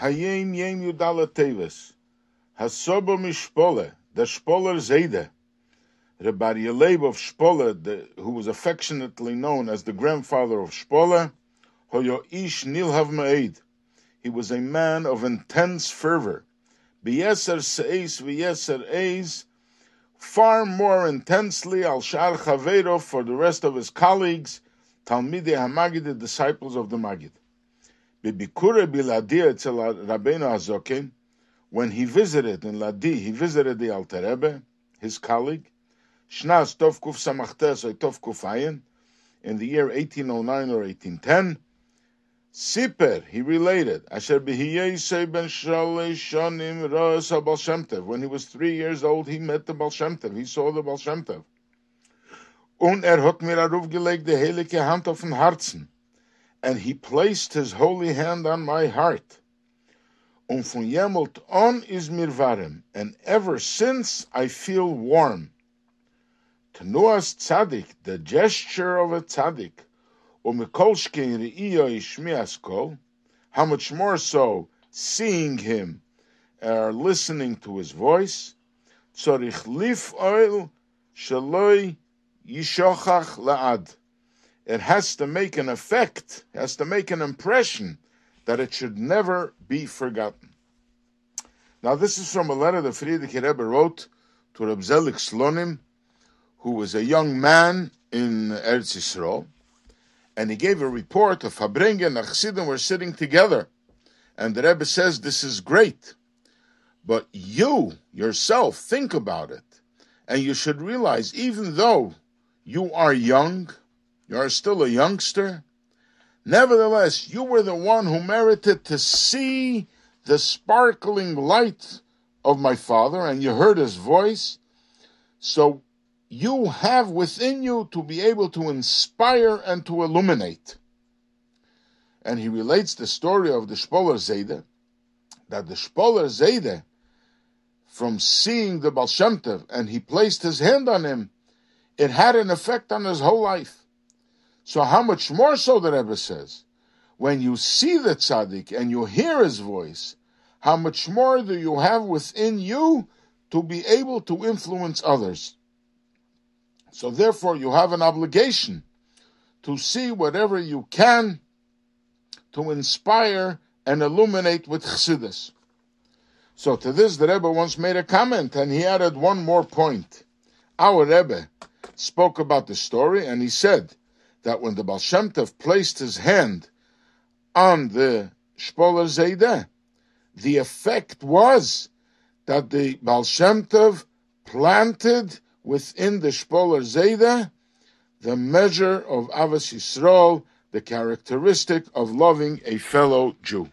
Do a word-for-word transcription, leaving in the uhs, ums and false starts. Hayom Yom Yudala Teves, Hasobu Mishpola, the Shpoler Zeide, Rebbar Yeleb of Shpola, who was affectionately known as the grandfather of Shpola, Hoyo Ish Nilhav Ma'id. He was a man of intense fervor, B'yeser Seis V'yeser Eis, far more intensely al Shar Chaveiro for the rest of his colleagues, Talmidei Hamagid, the disciples of the Maggid. Bibikure biladia etzel Rabbeinu Hazokim, when he visited in Ladi, he visited the Alter Rebbe, his colleague, Shnas Tovkuf Samachtes or Tovkuf Ayin, in the year eighteen oh nine or eighteen ten. Siper, he related, Asher Bihiyei ben Shalosh Shonim Ro'as HaBaal Shem Tov. When he was three years old, he met the Baal Shem Tov. He saw the Baal Shem Tov. Un er hat mir arufgelegt die heilige Hand auf den Herzen. And he placed his holy hand on my heart. Un von jemult on is mir warm. And ever since I feel warm. Tenuas Tzaddik, the gesture of a Tzaddik. How much more so seeing him or listening to his voice? It has to make an effect, it has to make an impression that it should never be forgotten. Now this is from a letter that Frierdiker Rebbe wrote to Reb Zelik Slonim, who was a young man in Eretz Yisroel. And he gave a report of Habrengen and Achsidim were sitting together. And the Rebbe says, this is great. But you, yourself, think about it. And you should realize, even though you are young, you are still a youngster, nevertheless, you were the one who merited to see the sparkling light of my father, and you heard his voice. So you have within you to be able to inspire and to illuminate. And he relates the story of the Shpoler Zeide, that the Shpoler Zeide, from seeing the Baal Shem Tov, and he placed his hand on him, it had an effect on his whole life. So how much more so, the Rebbe says, when you see the Tzaddik and you hear his voice, how much more do you have within you to be able to influence others? So therefore, you have an obligation to see whatever you can to inspire and illuminate with Chassidus. So to this, the Rebbe once made a comment, and he added one more point. Our Rebbe spoke about the story, and he said that when the Baal Shem Tov placed his hand on the Shpoler Zeide, the effect was that the Baal Shem Tov planted within the Shpoler Zeide the measure of Avas Yisrael, the characteristic of loving a fellow Jew.